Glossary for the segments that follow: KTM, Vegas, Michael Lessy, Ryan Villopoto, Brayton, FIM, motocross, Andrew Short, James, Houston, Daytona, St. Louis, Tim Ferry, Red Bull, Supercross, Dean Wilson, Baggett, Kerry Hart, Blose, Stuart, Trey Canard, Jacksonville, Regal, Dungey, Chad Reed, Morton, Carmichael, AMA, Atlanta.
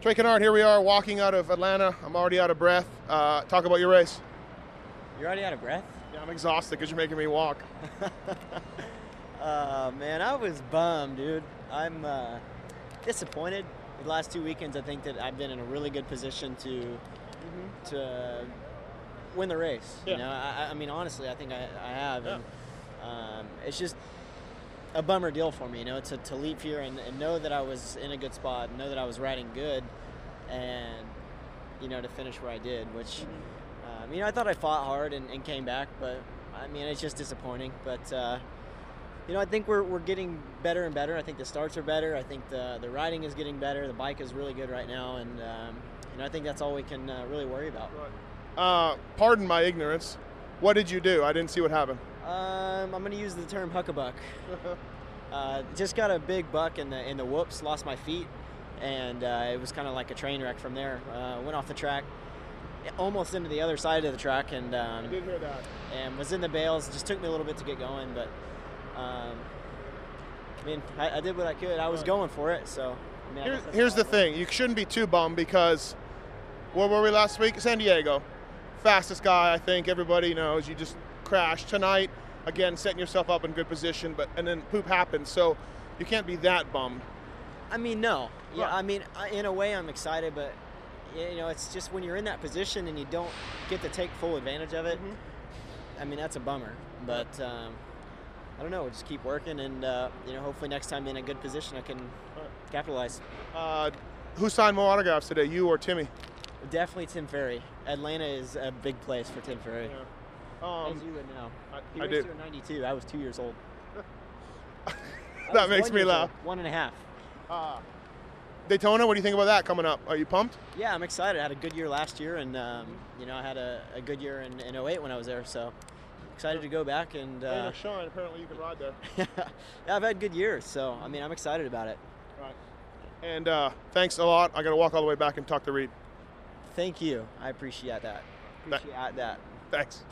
Trey Canard, here we are walking out of Atlanta. I'm already out of breath. Talk about your race. You're already out of breath? Yeah, I'm exhausted because you're making me walk. Man, I was bummed, dude. I'm disappointed. The last two weekends, I think that I've been in a really good position to win the race. Yeah. You know, I mean, honestly, I think I have. Yeah. And, it's just a bummer deal for me, you know, to leave here and know that I was in a good spot, know that I was riding good, and, you know, to finish where I did, which, you know, I thought I fought hard and came back, but, I mean, it's just disappointing. But, you know, I think we're getting better and better. I think the starts are better. I think the riding is getting better. The bike is really good right now, and, you know, I think that's all we can really worry about. Pardon my ignorance. What did you do? I didn't see what happened. I'm going to use the term huckabuck. Just got a big buck in the whoops, lost my feet, and it was kind of like a train wreck from there. Went off the track, almost into the other side of the track, and I did hear that. And was in the bales. It just took me a little bit to get going, but I mean, I did what I could. I was going for it, so. I mean, here's the thing: you shouldn't be too bummed because where were we last week? San Diego, fastest guy. I think everybody knows. You just crash tonight again, setting yourself up in good position, but and then poop happens, so you can't be that bummed. I mean, no, yeah, right. I mean, in a way, I'm excited, but you know, it's just when you're in that position and you don't get to take full advantage of it. I mean, that's a bummer, but I don't know. We'll just keep working, and you know, hopefully next time in a good position, I can capitalize. Who signed more autographs today, you or Timmy? Definitely Tim Ferry. Atlanta is a big place for Tim Ferry. Yeah. As you would know. He raced here in 92. I was 2 years old. That makes me laugh. Old, 1.5. Daytona, what do you think about that coming up? Are you pumped? Yeah, I'm excited. I had a good year last year, and you know, I had a good year in 08 when I was there, so excited to go back. And shine, apparently you can ride there. Yeah, I've had good years, so I mean, I'm excited about it. Right. And thanks a lot. I got to walk all the way back and talk to Reed. Thank you. I appreciate that. Thanks.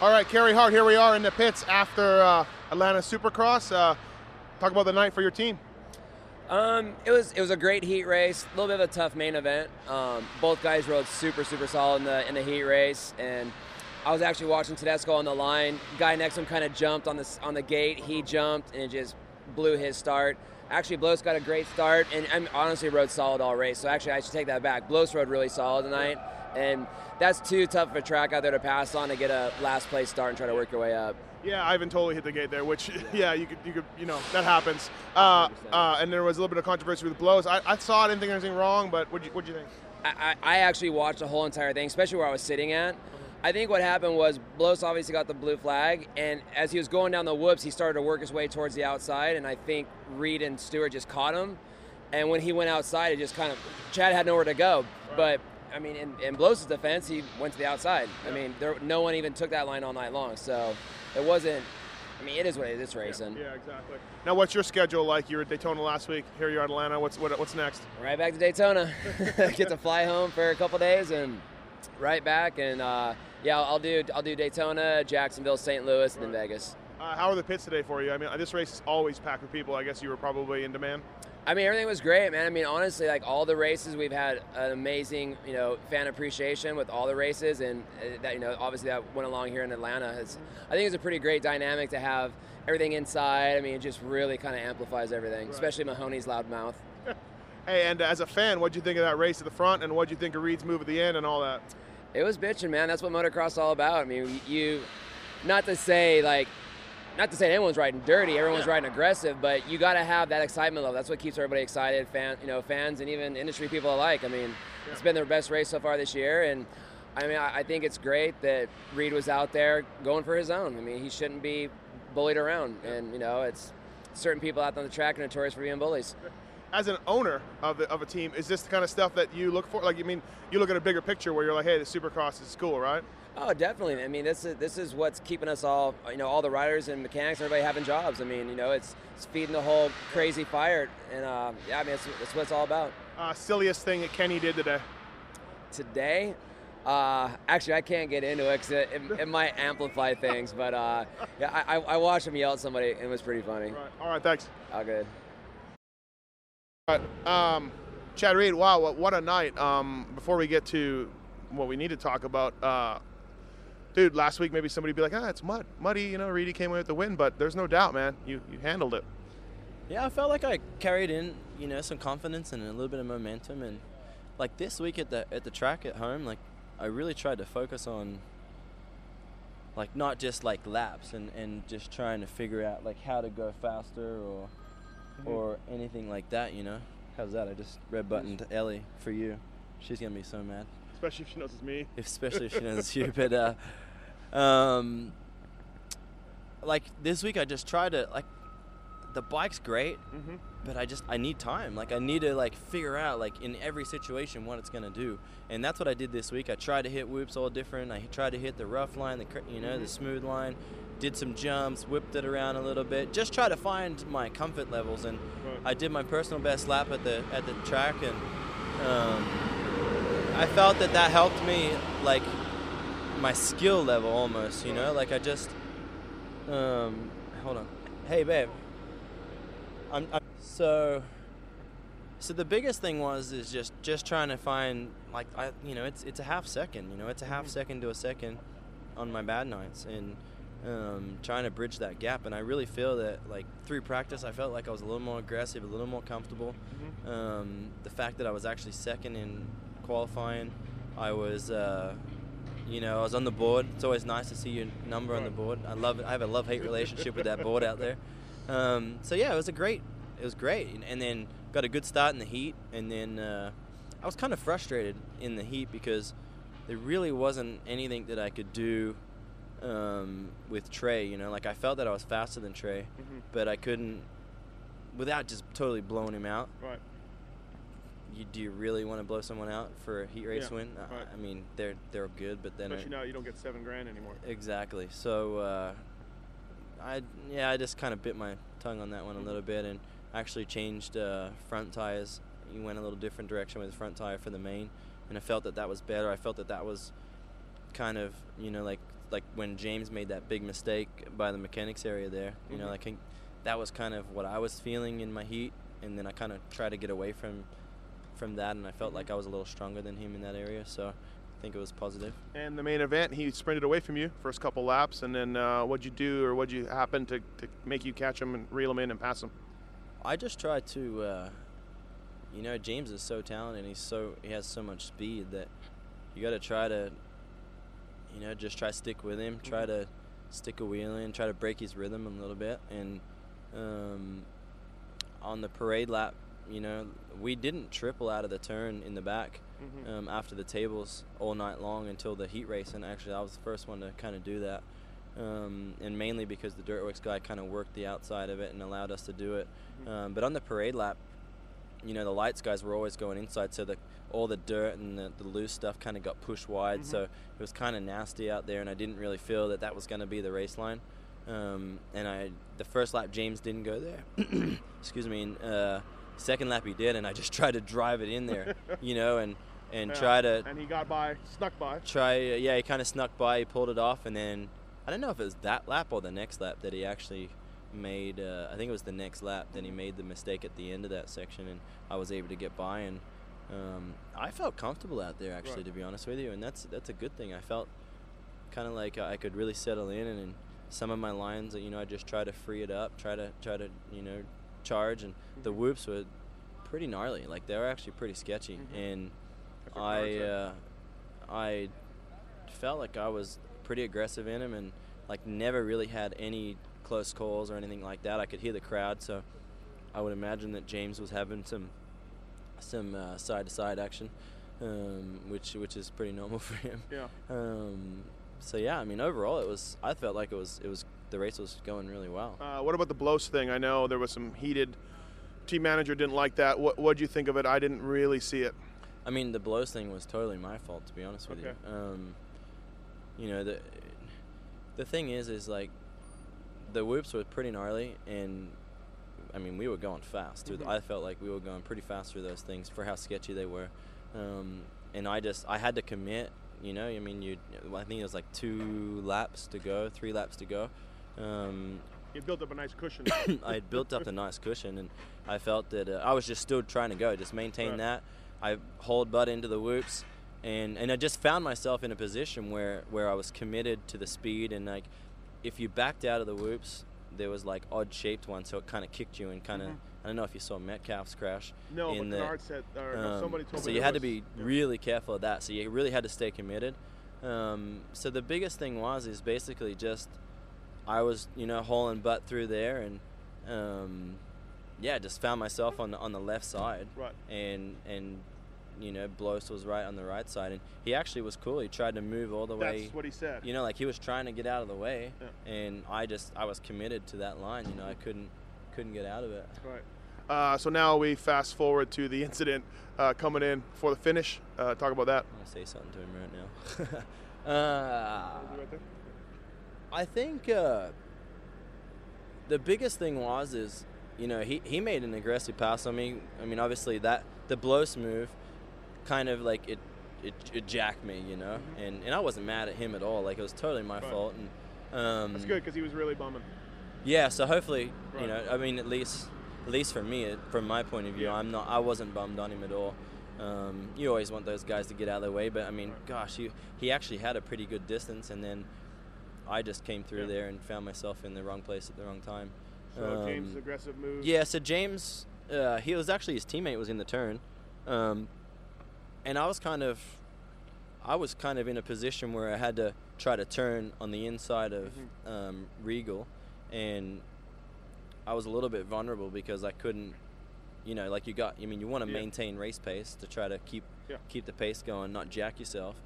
All right, Kerry Hart, here we are in the pits after Atlanta Supercross. Talk about the night for your team. It was a great heat race, a little bit of a tough main event. Both guys rode super solid in the heat race, and I was actually watching Tedesco on the line. Guy next to him kind of jumped on the gate. He jumped, and it just blew his start. Actually, Blose got a great start, and honestly rode solid all race, so actually I should take that back. Blose rode really solid tonight. And that's too tough of a track out there to pass on to get a last place start and try to work your way up. Yeah, Ivan totally hit the gate there, which, yeah you could, you know, that happens. And there was a little bit of controversy with Blose. I saw it, didn't think there was anything wrong, but what'd you think? I actually watched the whole entire thing, especially where I was sitting at. I think what happened was Blose obviously got the blue flag, and as he was going down the whoops, he started to work his way towards the outside, and I think Reed and Stuart just caught him. And when he went outside, it just kind of, Chad had nowhere to go, right. But I mean, in Blose's defense, he went to the outside. Yeah. I mean, no one even took that line all night long, so it wasn't, I mean, it is what it is, it's racing. Yeah, exactly. Now, what's your schedule like? You were at Daytona last week, here you are in Atlanta, what's next? Right back to Daytona. Get to fly home for a couple days and right back, and yeah, I'll do Daytona, Jacksonville, St. Louis, and then Vegas. How are the pits today for you? I mean, this race is always packed with people. I guess you were probably in demand. I mean, everything was great, man. I mean, honestly, like all the races, we've had an amazing, you know, fan appreciation with all the races, and that, you know, obviously that went along here in Atlanta. I think it's a pretty great dynamic to have everything inside. I mean, it just really kind of amplifies everything, right. Especially Mahoney's loud mouth. Hey, and as a fan, what'd you think of that race at the front, and what'd you think of Reed's move at the end and all that? It was bitching, man. That's what motocross is all about. I mean, not to say anyone's riding dirty, everyone's riding aggressive, but you got to have that excitement level. That's what keeps everybody excited, fans and even industry people alike. I mean, it's been their best race so far this year, and I mean, I think it's great that Reed was out there going for his own. I mean, he shouldn't be bullied around, and you know, it's certain people out on the track are notorious for being bullies. As an owner of a team, is this the kind of stuff that you look for? Like, I mean, you look at a bigger picture where you're like, hey, the Supercross is cool, right? Oh, definitely. I mean, this is what's keeping us all, you know, all the riders and mechanics, everybody having jobs. I mean, you know, it's feeding the whole crazy fire, and yeah, I mean, it's what it's all about. Silliest thing that Kenny did today? Today? Actually, I can't get into it because it might amplify things, but yeah, I watched him yell at somebody, and it was pretty funny. All right, thanks. All good. But Chad Reed, wow, what a night. Before we get to what we need to talk about, dude, last week maybe somebody would be like, ah, it's muddy, you know, Reedy came away with the win, but there's no doubt, man, you handled it. Yeah, I felt like I carried in, you know, some confidence and a little bit of momentum, and like this week at the track at home, like I really tried to focus on like not just like laps and just trying to figure out like how to go faster or anything like that, you know. How's that? I just red buttoned Ellie for you. She's gonna be so mad. Especially if she knows it's me. Especially if she knows it's you. But like this week I just tried to like. The bike's great, but I need time. Like I need to like figure out like in every situation what it's gonna do, and that's what I did this week. I tried to hit whoops all different. I tried to hit the rough line, the the smooth line, did some jumps, whipped it around a little bit. Just try to find my comfort levels, and I did my personal best lap at the track, and I felt that helped me like my skill level almost. You know, like I just hold on. Hey babe. So the biggest thing is just trying to find like it's a half second, it's a half second to a second on my bad nights, and trying to bridge that gap. And I really feel that like through practice I felt like I was a little more aggressive, a little more comfortable. The fact that I was actually second in qualifying, I was I was on the board. It's always nice to see your number on the board. I love it. I have a love-hate relationship with that board out there. So yeah, it was great, and then got a good start in the heat, and then I was kind of frustrated in the heat because there really wasn't anything that I could do with Trey. Like I felt that I was faster than Trey, but I couldn't without just totally blowing him out. Right. Do you really want to blow someone out for a heat race win? Right. I mean, they're good, but then especially now you don't get $7,000 anymore. Exactly. So. I just kind of bit my tongue on that one a little bit, and actually changed front tires. You went a little different direction with the front tire for the main, and I felt that was better. I felt that was kind of like when James made that big mistake by the mechanics area there. I think that was kind of what I was feeling in my heat, and then I kind of tried to get away from that, and I felt like I was a little stronger than him in that area. So. I think it was positive. And the main event, he sprinted away from you first couple laps, and then what'd you do, or what'd you happen to make you catch him and reel him in and pass him? I just tried to, James is so talented, and he has so much speed that you got to try to, just try to stick with him, try to stick a wheel in, try to break his rhythm a little bit. And on the parade lap, we didn't triple out of the turn in the back. After the tables all night long until the heat race, and actually I was the first one to kind of do that, and mainly because the Dirtworks guy kind of worked the outside of it and allowed us to do it. But on the parade lap, the lights guys were always going inside, so all the dirt and the loose stuff kind of got pushed wide, so it was kind of nasty out there, and I didn't really feel that was going to be the race line. And the first lap James didn't go there, excuse me, and second lap he did, and I just tried to drive it in there, and try to... And he got by, snuck by. He kind of snuck by, he pulled it off, and then, I don't know if it was that lap or the next lap that he actually made, I think it was the next lap, then he made the mistake at the end of that section, and I was able to get by, and I felt comfortable out there, actually, to be honest with you, and that's a good thing. I felt kind of like I could really settle in, and some of my lines, I just try to free it up, try to charge, and the whoops were pretty gnarly. Like, they were actually pretty sketchy, and... I felt like I was pretty aggressive in him, and like never really had any close calls or anything like that. I could hear the crowd, so I would imagine that James was having some side-to-side action, which is pretty normal for him. Yeah. So yeah, I mean overall I felt like it was the race was going really well. What about the Blose thing? I know there was some heated. Team manager didn't like that. What did you think of it? I didn't really see it. I mean, the Blose thing was totally my fault, to be honest with you. The thing is like, the whoops were pretty gnarly, and, I mean, we were going fast. I felt like we were going pretty fast through those things for how sketchy they were. And I had to commit, I think it was like 3 laps to go. You built up a nice cushion. I had built up a nice cushion, and I felt that I was just still trying to go, just maintain that. I hauled butt into the whoops, and I just found myself in a position where I was committed to the speed, and like if you backed out of the whoops, there was like odd shaped ones, so it kind of kicked you and kind of. Mm-hmm. I don't know if you saw Metcalf's crash. No, but Canard said, or somebody told me. So you had to be really careful of that. So you really had to stay committed. So the biggest thing is basically just I was, hauling butt through there, and just found myself on the left side. Right. And Blose was right on the right side, and he actually was cool. He tried to move all the way. That's what he said. Like he was trying to get out of the way, and I was committed to that line. I couldn't get out of it. Right. So now we fast forward to the incident coming in before the finish. Talk about that. I'm going to say something to him right now. I think the biggest thing is, he made an aggressive pass on me. I mean, obviously the Blose move kind of like it jacked me, mm-hmm. and I wasn't mad at him at all. Like it was totally my fault. And that's good because he was really bumming. Yeah, so hopefully, I mean, at least for me, from my point of view, I wasn't bummed on him at all. You always want those guys to get out of their way, but I mean, gosh, he actually had a pretty good distance, and then I just came through there and found myself in the wrong place at the wrong time. So James' aggressive move. Yeah, so James, he was actually, his teammate was in the turn, and I was kind of in a position where I had to try to turn on the inside of mm-hmm. Regal. And I was a little bit vulnerable because I couldn't, you want to maintain race pace to try to keep the pace going, not jack yourself.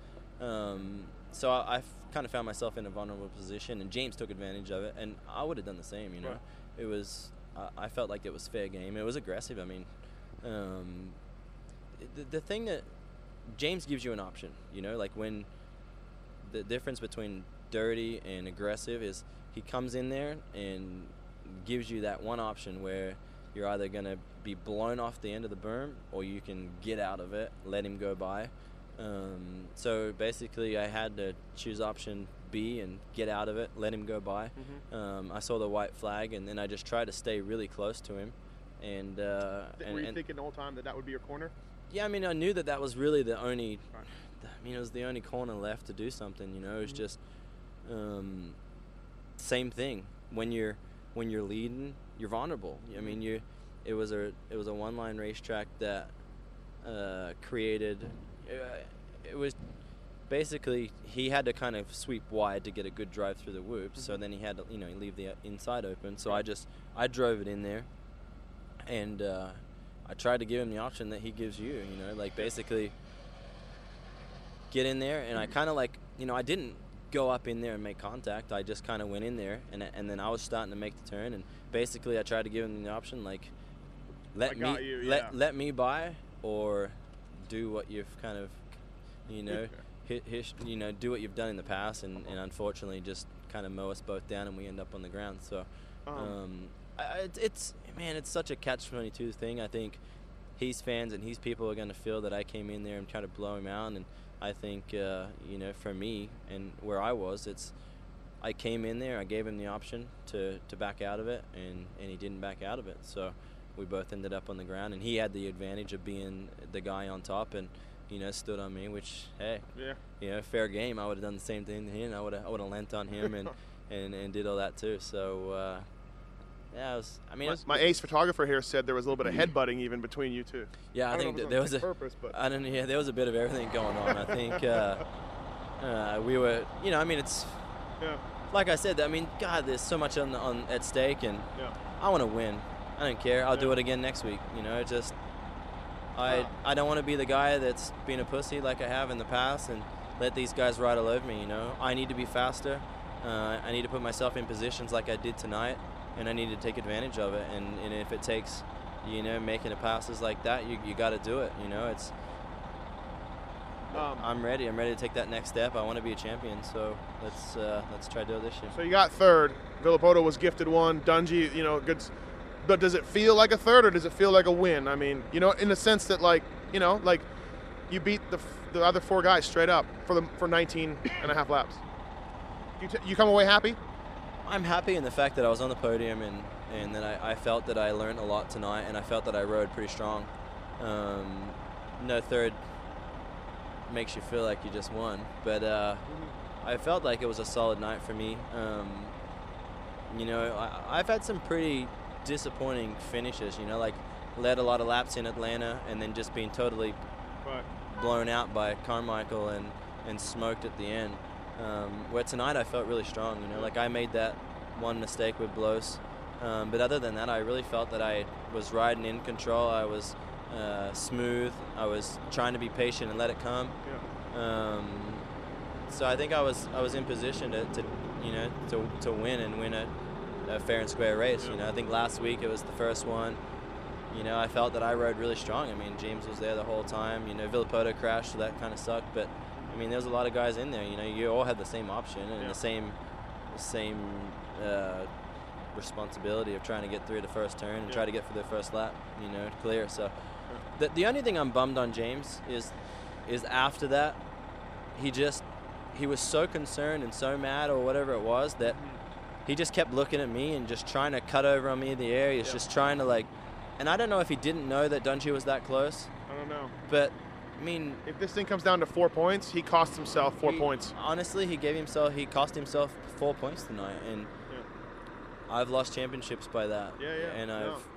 So I kind of found myself in a vulnerable position, and James took advantage of it, and I would have done the same, Right. It was, I felt like it was fair game. It was aggressive. I mean, the thing that James gives you an option, like when the difference between dirty and aggressive is he comes in there and gives you that one option where you're either going to be blown off the end of the berm or you can get out of it, let him go by. So basically I had to choose option B and get out of it, let him go by. Mm-hmm. I saw the white flag, and then I just tried to stay really close to him. And were you thinking the whole time that would be your corner? Yeah, I mean, I knew that was really the only it was the only corner left to do something, It was mm-hmm. just same thing. When you're leading, you're vulnerable. I mean, it was a one-line racetrack that created. It was basically he had to kind of sweep wide to get a good drive through the whoops. Mm-hmm. So then he had to leave the inside open. So I drove it in there, and I tried to give him the option that he gives you. Like basically get in there, and I kind of like I didn't go up in there and make contact. I just kind of went in there, and then I was starting to make the turn, and basically I tried to give him the option, like let me by, or do what you've kind of do what you've done in the past, and unfortunately just kind of mow us both down, and we end up on the ground. So it's such a catch-22 thing. I think his fans and his people are going to feel that I came in there and tried to blow him out, and I think, for me and where I was, I came in there, I gave him the option to back out of it, and he didn't back out of it. So we both ended up on the ground, and he had the advantage of being the guy on top and, stood on me, which, hey, fair game. I would have done the same thing to him. I would have lent on him and did all that too. So, my ace photographer here said there was a little bit of headbutting even between you two. Yeah, I think there was a purpose, but I don't know. Yeah, there was a bit of everything going on. I think we were, it's like I said. I mean, God, there's so much on at stake, and I want to win. I don't care. I'll do it again next week. I don't want to be the guy that's been a pussy like I have in the past and let these guys ride all over me. I need to be faster. I need to put myself in positions like I did tonight. And I need to take advantage of it, and if it takes, making the passes like that, you got to do it. It's. I'm ready. I'm ready to take that next step. I want to be a champion, so let's try to do it this year. So you got third. Villopoto was gifted one. Dungey, good. But does it feel like a third, or does it feel like a win? I mean, in the sense that like you beat the other four guys straight up for 19 and a half laps. You come away happy? I'm happy in the fact that I was on the podium, and and then I felt that I learned a lot tonight, and I felt that I rode pretty strong. No third makes you feel like you just won, but I felt like it was a solid night for me. You know, I've had some pretty disappointing finishes, you know, like led a lot of laps in Atlanta and then just being totally blown out by Carmichael and smoked at the end. Where tonight I felt really strong, you know, like I made that one mistake with Blose. But other than that, I really felt that I was riding in control. I was smooth. I was trying to be patient and let it come. Yeah. So I think I was in position to you know, to win and win a fair and square race. Yeah. You know, I think last week it was the first one. You know, I felt that I rode really strong. I mean, James was there the whole time. You know, Villopoto crashed, so that kind of sucked. But I mean, there was a lot of guys in there. You know, you all had the same option and yeah. the same responsibility of trying to get through the first turn and yeah. try to get for the first lap, you know, clear. So the only thing I'm bummed on James is after that he was so concerned and so mad or whatever it was that he just kept looking at me and just trying to cut over on me in the air. He was yeah. just trying to like, and I don't know if he didn't know that Dungey was that close. I don't know. But I mean, if this thing comes down to 4 points, he cost himself four points. Honestly, he cost himself 4 points tonight, and yeah. I've lost championships by that. Yeah, yeah. And I've.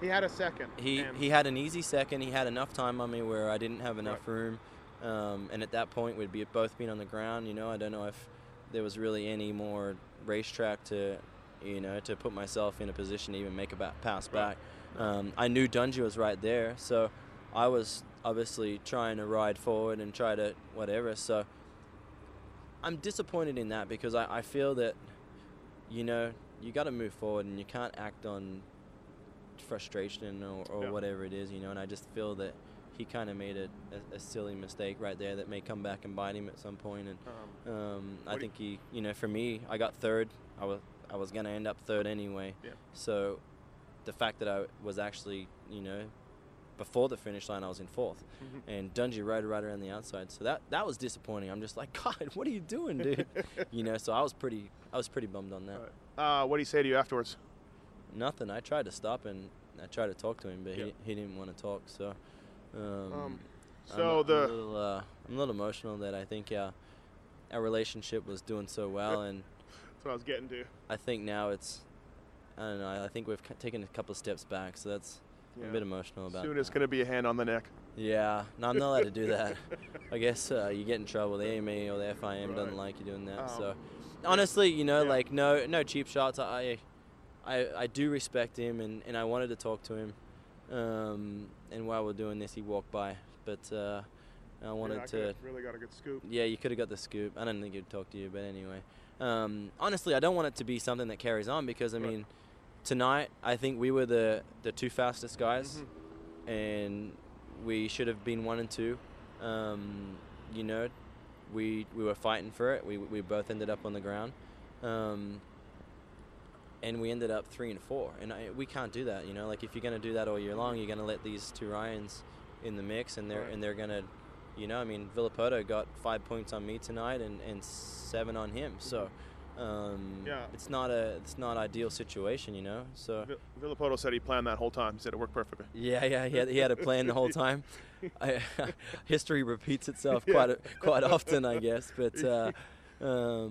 He had a second. He had an easy second. He had enough time on me where I didn't have enough room, and at that point we'd be both been on the ground. You know, I don't know if there was really any more racetrack to, you know, to put myself in a position to even make a pass back. I knew Dungey was right there, so I was obviously trying to ride forward and try to whatever. So I'm disappointed in that because I feel that, you know, you got to move forward and you can't act on frustration or yeah. whatever it is, you know, and I just feel that he kind of made a silly mistake right there that may come back and bite him at some point. And I think he, you know, for me, I got third. I was going to end up third anyway. Yeah. So the fact that I was actually, you know, before the finish line, I was in fourth, and Dungey rode right around the outside. So that was disappointing. I'm just like, God, what are you doing, dude? You know, so I was pretty bummed on that. Right. What did he say to you afterwards? Nothing. I tried to stop and I tried to talk to him, but yep. he didn't want to talk. So, I'm a little emotional that I think our relationship was doing so well, and that's what I was getting to. I think now it's, I don't know. I think we've taken a couple steps back, so that's. Yeah. I'm a bit emotional about that. Soon it's going to be a hand on the neck. Yeah. No, I'm not allowed to do that. I guess you get in trouble. The AMA or the FIM doesn't like you doing that. So, honestly, you know, yeah. like, no cheap shots. I do respect him, and I wanted to talk to him. And while we're doing this, he walked by. But I wanted to – really got a good scoop. Yeah, you could have got the scoop. I don't think he'd talk to you, but anyway. Honestly, I don't want it to be something that carries on because, I mean – tonight, I think we were the two fastest guys, and we should have been 1 and 2. You know, we were fighting for it. We both ended up on the ground, and we ended up 3 and 4. And we can't do that. You know, like if you're gonna do that all year long, you're gonna let these two Ryans in the mix, and they're gonna, you know, I mean, Villopoto got 5 points on me tonight and 7 on him. So. Yeah. It's not ideal situation, you know. So Villopoto said he planned that whole time. He said it worked perfectly. Yeah, he had a plan the whole time. History repeats itself quite often, I guess. But I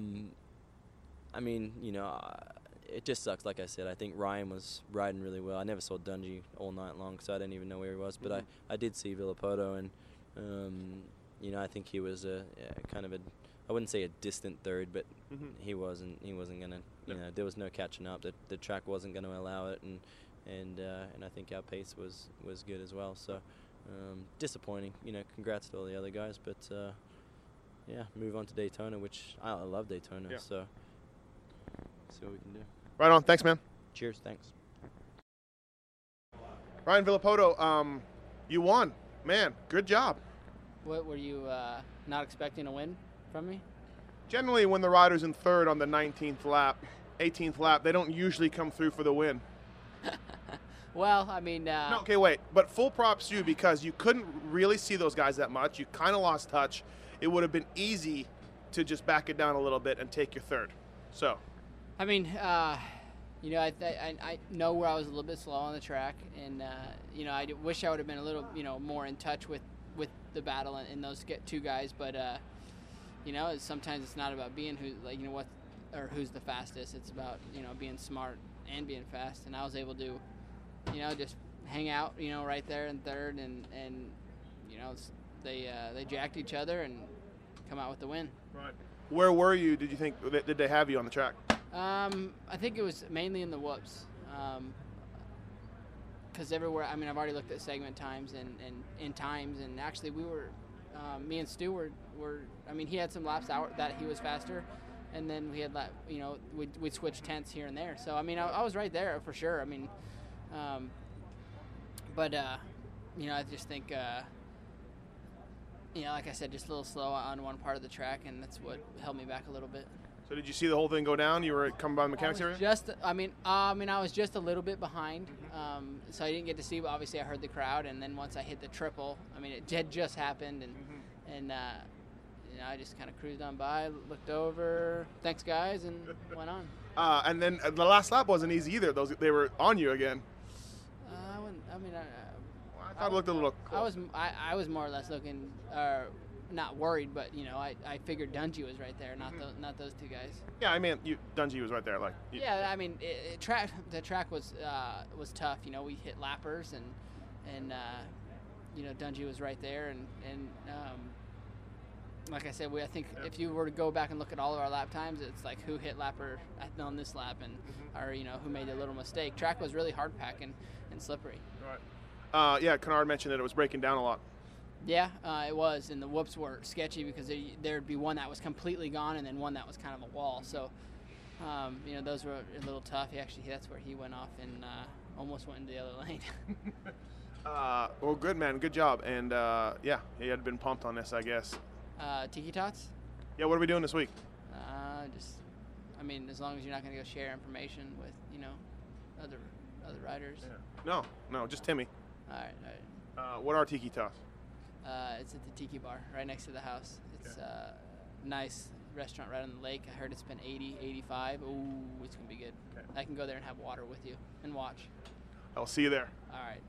mean, you know, it just sucks. Like I said, I think Ryan was riding really well. I never saw Dungey all night long, so I didn't even know where he was. But I did see Villopoto, and you know, I think he was kind of a. I wouldn't say a distant third, but he wasn't gonna. You know, there was no catching up. The track wasn't gonna allow it, and I think our pace was good as well. So disappointing. You know, congrats to all the other guys, but yeah, move on to Daytona, which I love Daytona. Yeah. So see what we can do. Right on. Thanks, man. Cheers. Thanks. Ryan Villopoto, you won, man. Good job. What were you not expecting to win? From me? Generally, when the rider's in third on the 18th lap, they don't usually come through for the win. Well, I mean... no, okay, wait. But full props to you because you couldn't really see those guys that much. You kind of lost touch. It would have been easy to just back it down a little bit and take your third. So... I mean, you know, I know where I was a little bit slow on the track, and you know, I wish I would have been a little, you know, more in touch with the battle and those two guys. But you know, sometimes it's not about being who, like, you know, what or who's the fastest. It's about, you know, being smart and being fast. And I was able to, you know, just hang out, you know, right there in third, and you know, they jacked each other and come out with the win. Right. Where were you? Did you think, did they have you on the track? I think it was mainly in the whoops, because everywhere, I mean, I've already looked at segment times and times, and actually we were, me and Stu were, I mean, he had some laps out that he was faster, and then we had, you know, we'd switch tenths here and there. So, I mean, I was right there for sure. I mean, but, you know, I just think, you know, like I said, just a little slow on one part of the track, and that's what held me back a little bit. So did you see the whole thing go down? You were coming by the mechanics area? I was just a little bit behind, so I didn't get to see, but obviously I heard the crowd, and then once I hit the triple, I mean, it had just happened, and, you know, I just kind of cruised on by, looked over, thanks, guys, and went on. And then the last lap wasn't easy either. They were on you again. I thought it looked a little cool. I was more or less looking, not worried, but, you know, I figured Dungey was right there, not those two guys. Yeah, I mean, Dungey was right there, like. Yeah, I mean, the track was tough. You know, we hit lappers, and you know, Dungey was right there, and like I said, I think if you were to go back and look at all of our lap times, it's like who hit lapper on this lap, and or, you know, who made a little mistake. Track was really hard packing and slippery. Right. Yeah, Canard mentioned that it was breaking down a lot. Yeah, it was, and the whoops were sketchy because there'd be one that was completely gone and then one that was kind of a wall. So, you know, those were a little tough. That's where he went off and almost went into the other lane. Well, good, man. Good job. And, yeah, he had been pumped on this, I guess. Tiki Tots? Yeah, what are we doing this week? Just, I mean, as long as you're not going to go share information with, you know, other riders. Yeah. No, just Timmy. All right. What are Tiki Tots? It's at the Tiki Bar right next to the house. It's a nice restaurant right on the lake. I heard it's been 80, 85. Ooh, it's going to be good. Okay. I can go there and have water with you and watch. I'll see you there. All right.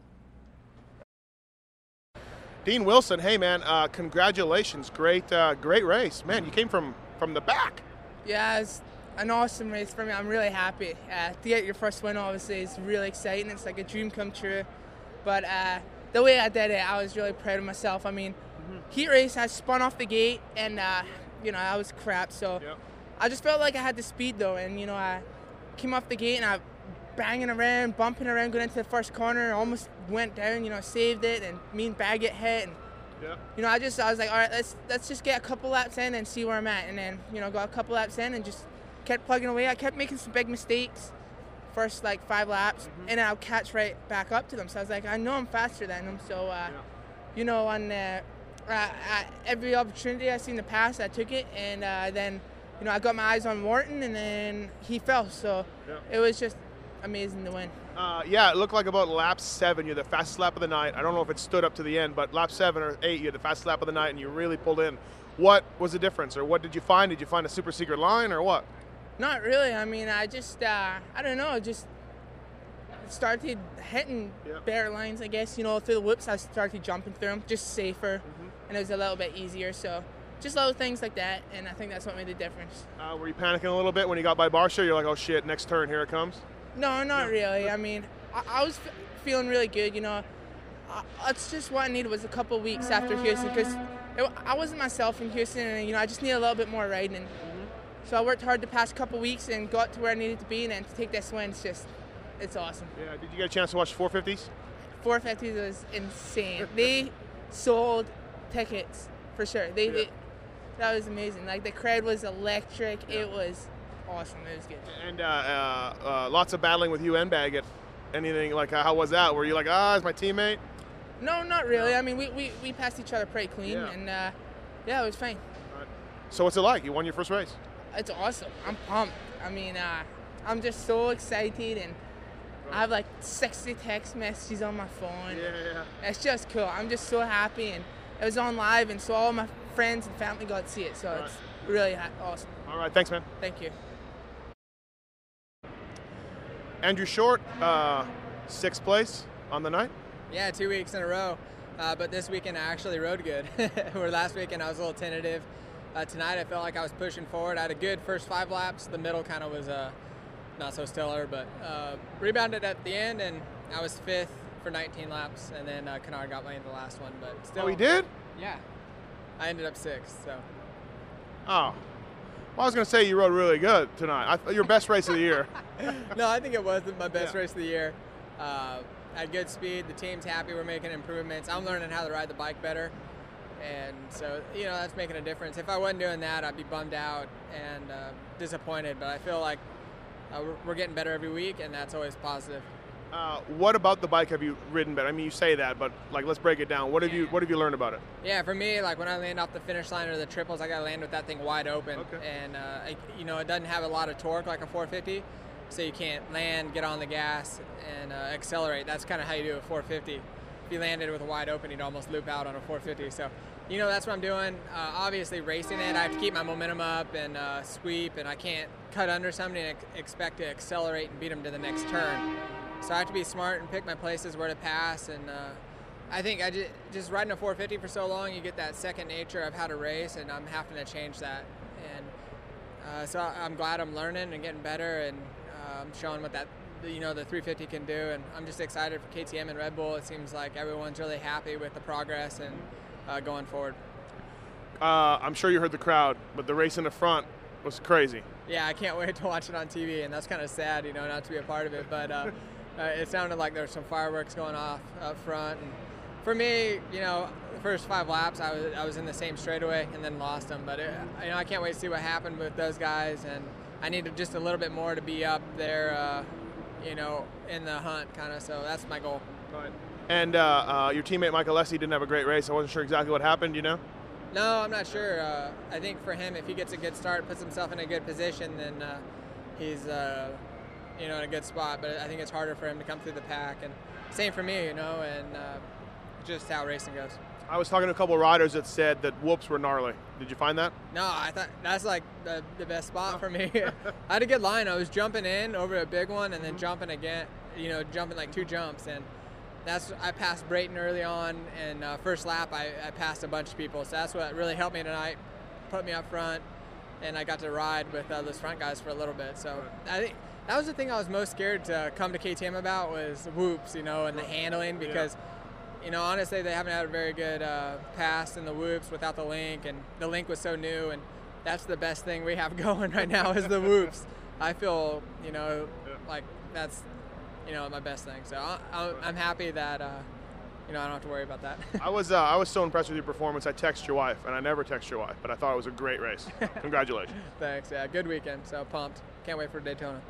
Dean Wilson, hey, man, congratulations. Great race. Man, you came from the back. Yeah, it's an awesome race for me. I'm really happy. To get your first win, obviously, is really exciting. It's like a dream come true. But the way I did it, I was really proud of myself. I mean, heat race, I spun off the gate, and, you know, I was crap. So I just felt like I had the speed, though. And, you know, I came off the gate, and I banging around, bumping around, going into the first corner, almost went down, you know, saved it, and me and Baggett hit. And, you know, I was like, all right, let's just get a couple laps in and see where I'm at. And then, you know, got a couple laps in and just kept plugging away. I kept making some big mistakes. First like 5 laps, and I'll catch right back up to them. So I was like, I know I'm faster than them. So, you know, on every opportunity I seen the pass, I took it, and then, you know, I got my eyes on Morton, and then he fell. So it was just amazing to win. Yeah, it looked like about lap 7, you're the fastest lap of the night. I don't know if it stood up to the end, but lap 7 or 8, you're the fastest lap of the night, and you really pulled in. What was the difference, or what did you find? Did you find a super secret line, or what? Not really. I mean, I just, I don't know, just started hitting bare lines, I guess. You know, through the whoops, I started jumping through them, just safer, and it was a little bit easier. So just little things like that, and I think that's what made the difference. Were you panicking a little bit when you got by Barsha? You're like, oh, shit, next turn, here it comes? No, not really. I mean, I was feeling really good, you know. That's just what I needed was a couple weeks after Houston, because I wasn't myself in Houston, and, you know, I just needed a little bit more riding. And, so I worked hard the past couple weeks and got to where I needed to be, and then to take this win, it's awesome. Yeah, did you get a chance to watch the 450s? 450s was insane. They sold tickets for sure. They that was amazing. Like, the crowd was electric. Yeah. It was awesome. It was good. And lots of battling with you and Baggett. Anything like, how was that? Were you like, is my teammate? No, not really. I mean, we passed each other pretty clean, and it was fine. All right. So what's it like? You won your first race. It's awesome. I'm pumped. I mean, I'm just so excited, and I have like 60 text messages on my phone. Yeah. It's just cool. I'm just so happy, and it was on live, and so all my friends and family got to see it, so it's really awesome. All right. Thanks, man. Thank you. Andrew Short, sixth place on the night. Yeah, 2 weeks in a row. But this weekend I actually rode good. Where last weekend I was a little tentative. Tonight I felt like I was pushing forward. I had a good first 5 laps. The middle kind of was not so stellar, but rebounded at the end, and I was fifth for 19 laps. And then Canard got lane the last one, but still. Oh, he did? Yeah. I ended up sixth, so. Oh. Well, I was going to say you rode really good tonight. Your best race of the year. No, I think it wasn't my best race of the year. I had good speed. The team's happy. We're making improvements. I'm learning how to ride the bike better. And so, you know, that's making a difference. If I wasn't doing that, I'd be bummed out and disappointed. But I feel like we're getting better every week, and that's always positive. What about the bike have you ridden better? I mean, you say that, but like, let's break it down. What have you learned about it? Yeah, for me, like when I land off the finish line or the triples, I gotta land with that thing wide open. Okay. And you know, it doesn't have a lot of torque like a 450, so you can't land, get on the gas, and accelerate. That's kind of how you do a 450. If you landed with a wide open, you'd almost loop out on a 450. So, you know, that's what I'm doing. Obviously, racing it, I have to keep my momentum up and sweep, and I can't cut under somebody and expect to accelerate and beat them to the next turn. So I have to be smart and pick my places where to pass, and I think I just riding a 450 for so long, you get that second nature of how to race, and I'm having to change that. And so I'm glad I'm learning and getting better, and I'm showing what that, you know, the 350 can do. And I'm just excited for KTM and Red Bull. It seems like everyone's really happy with the progress and going forward. I'm sure you heard the crowd, but the race in the front was crazy. Yeah, I can't wait to watch it on TV, and that's kind of sad, you know, not to be a part of it, but. It sounded like there were some fireworks going off up front. And for me, you know, the first 5 laps, I was in the same straightaway and then lost them. But, you know, I can't wait to see what happened with those guys. And I need just a little bit more to be up there, you know, in the hunt kind of. So that's my goal. Right. And your teammate, Michael Lessy, didn't have a great race. I wasn't sure exactly what happened, you know? No, I'm not sure. I think for him, if he gets a good start, puts himself in a good position, then he's you know, in a good spot, but I think it's harder for him to come through the pack, and same for me, you know, and just how racing goes. I was talking to a couple of riders that said that whoops were gnarly. Did you find that? No, I thought that's like the best spot for me. I had a good line. I was jumping in over a big one and then jumping again, you know, jumping like 2 jumps, and that's, I passed Brayton early on, and first lap I passed a bunch of people, so that's what really helped me tonight, put me up front, and I got to ride with those front guys for a little bit, so I think that was the thing I was most scared to come to KTM about was whoops, you know, and the handling, because, you know, honestly, they haven't had a very good pass in the whoops without the link, and the link was so new, and that's the best thing we have going right now is the whoops. I feel, you know, like that's, you know, my best thing. So I'm happy that, you know, I don't have to worry about that. I was so impressed with your performance. I texted your wife, and I never text your wife, but I thought it was a great race. Congratulations. Thanks. Yeah, good weekend. So pumped. Can't wait for Daytona.